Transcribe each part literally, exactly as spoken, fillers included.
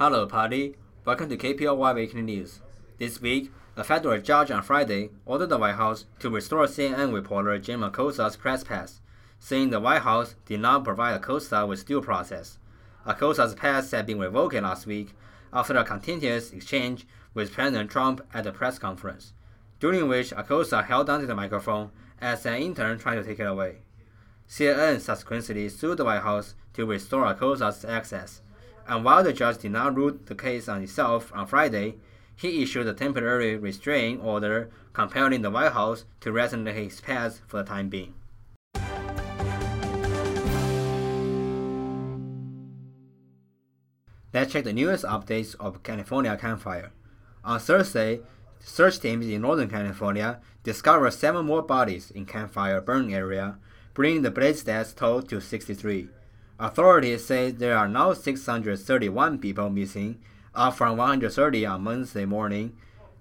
Hello, party. Welcome to K P O Y Weekly News. This week, a federal judge on Friday ordered the White House to restore C N N reporter Jim Acosta's press pass, saying the White House did not provide Acosta with due process. Acosta's pass had been revoked last week after a contentious exchange with President Trump at a press conference, during which Acosta held onto the microphone as an intern tried to take it away. C N N subsequently sued the White House to restore Acosta's access, and while the judge did not rule the case on itself on Friday, he issued a temporary restraining order compelling the White House to rescind his pass for the time being. Let's check the newest updates of California campfire. On Thursday, search teams in Northern California discovered seven more bodies in campfire burn area, bringing the blaze death toll to sixty-three. Authorities say there are now six hundred thirty-one people missing, up from one hundred thirty on Wednesday morning.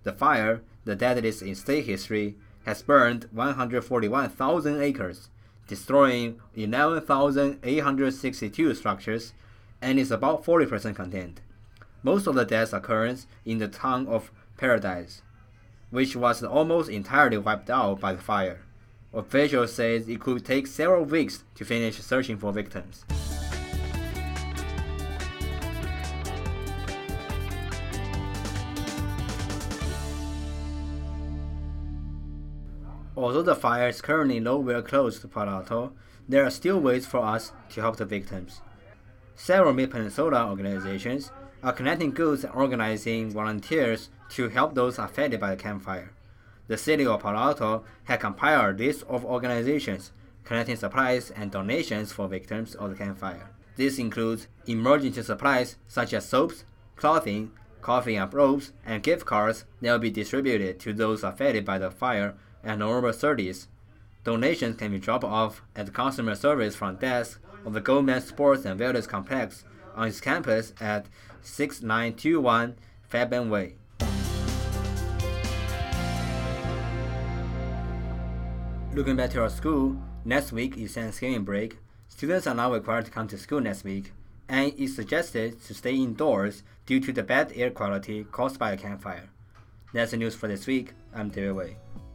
The fire, the deadliest in state history, has burned one hundred forty-one thousand acres, destroying eleven thousand eight hundred sixty-two structures, and is about forty percent contained. Most of the deaths occurred in the town of Paradise, which was almost entirely wiped out by the fire. Officials say it could take several weeks to finish searching for victims. Although the fire is currently nowhere close to Palo Alto, there are still ways for us to help the victims. Several Mid-Peninsula organizations are connecting goods and organizing volunteers to help those affected by the campfire. The city of Palo Alto had compiled a list of organizations collecting supplies and donations for victims of the campfire. This includes emergency supplies such as soaps, clothing, coffee and robes, and gift cards that will be distributed to those affected by the fire on November thirtieth. Donations can be dropped off at the customer service front desk of the Goldman Sports and Wellness Complex on its campus at six nine two one Fabian Way. Looking back to our school, next week is Thanksgiving break. Students are not required to come to school next week, and it's suggested to stay indoors due to the bad air quality caused by a campfire. That's the news for this week. I'm David Wei.